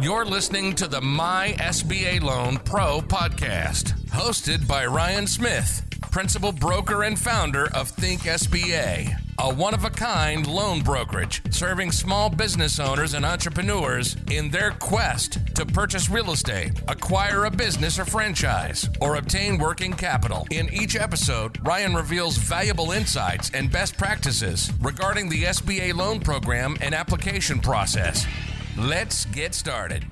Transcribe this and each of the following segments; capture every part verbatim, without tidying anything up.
You're listening to the My S B A Loan Pro podcast, hosted by Ryan Smith, principal broker and founder of Think S B A, a one-of-a-kind loan brokerage serving small business owners and entrepreneurs in their quest to purchase real estate, acquire a business or franchise, or obtain working capital. In each episode, Ryan reveals valuable insights and best practices regarding the S B A loan program and application process. Let's get started.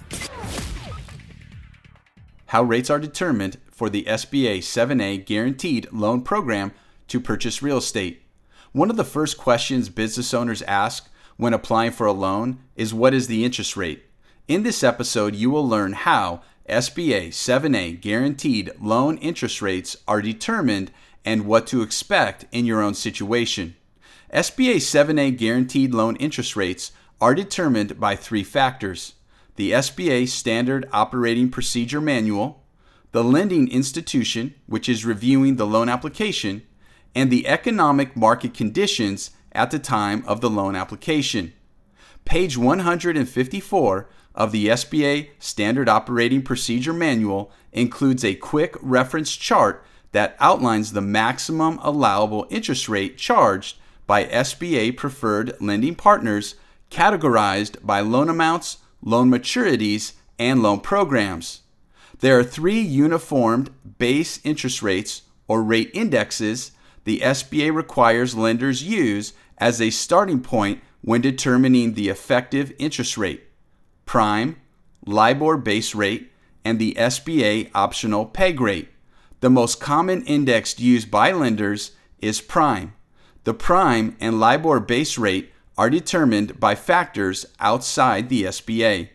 How rates are determined for the S B A seven A guaranteed loan program to purchase real estate. One of the first questions business owners ask when applying for a loan is, what is the interest rate? In this episode, you will learn how S B A seven A guaranteed loan interest rates are determined and what to expect in your own situation. S B A seven A guaranteed loan interest rates are determined by three factors: the S B A Standard Operating Procedure Manual, the lending institution, which is reviewing the loan application, and the economic market conditions at the time of the loan application. Page one hundred fifty-four of the S B A Standard Operating Procedure Manual includes a quick reference chart that outlines the maximum allowable interest rate charged by S B A preferred lending partners, categorized by loan amounts, loan maturities, and loan programs. There are three uniformed base interest rates, or rate indexes, the S B A requires lenders use as a starting point when determining the effective interest rate: prime, LIBOR base rate, and the S B A optional peg rate. The most common index used by lenders is prime. The prime and LIBOR base rate are determined by factors outside the S B A.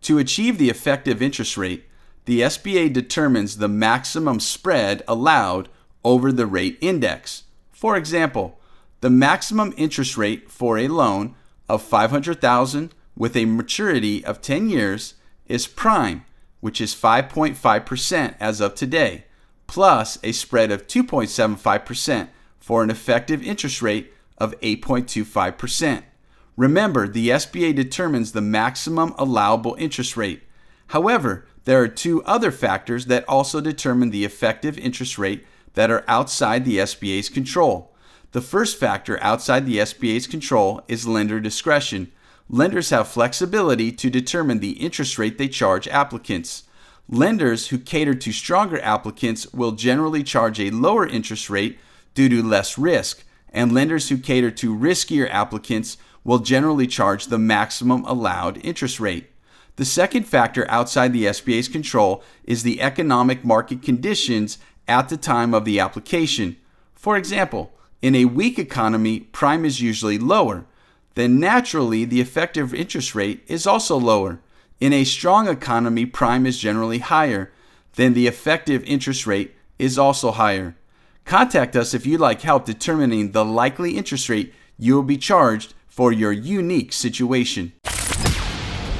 To achieve the effective interest rate, the S B A determines the maximum spread allowed over the rate index. For example, the maximum interest rate for a loan of five hundred thousand dollars with a maturity of ten years is prime, which is five point five percent as of today, plus a spread of two point seven five percent for an effective interest rate of eight point two five percent. Remember, the S B A determines the maximum allowable interest rate. However, there are two other factors that also determine the effective interest rate that are outside the S B A's control. The first factor outside the S B A's control is lender discretion. Lenders have flexibility to determine the interest rate they charge applicants. Lenders who cater to stronger applicants will generally charge a lower interest rate due to less risk, and lenders who cater to riskier applicants will generally charge the maximum allowed interest rate. The second factor outside the S B A's control is the economic market conditions at the time of the application. For example, in a weak economy, prime is usually lower. Then naturally, the effective interest rate is also lower. In a strong economy, prime is generally higher. Then the effective interest rate is also higher. Contact us if you'd like help determining the likely interest rate you will be charged for your unique situation.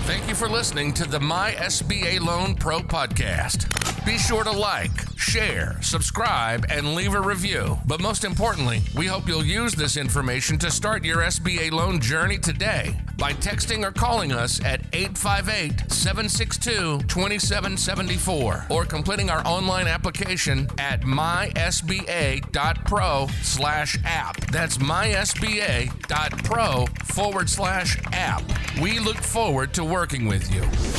Thank you for listening to the My S B A Loan Pro podcast. Be sure to like, share, subscribe, and leave a review. But most importantly, we hope you'll use this information to start your S B A loan journey today by texting or calling us at eight five eight, seven six two, two seven seven four or completing our online application at my S B A dot pro slash app. That's my S B A dot pro forward slash app. We look forward to working with you.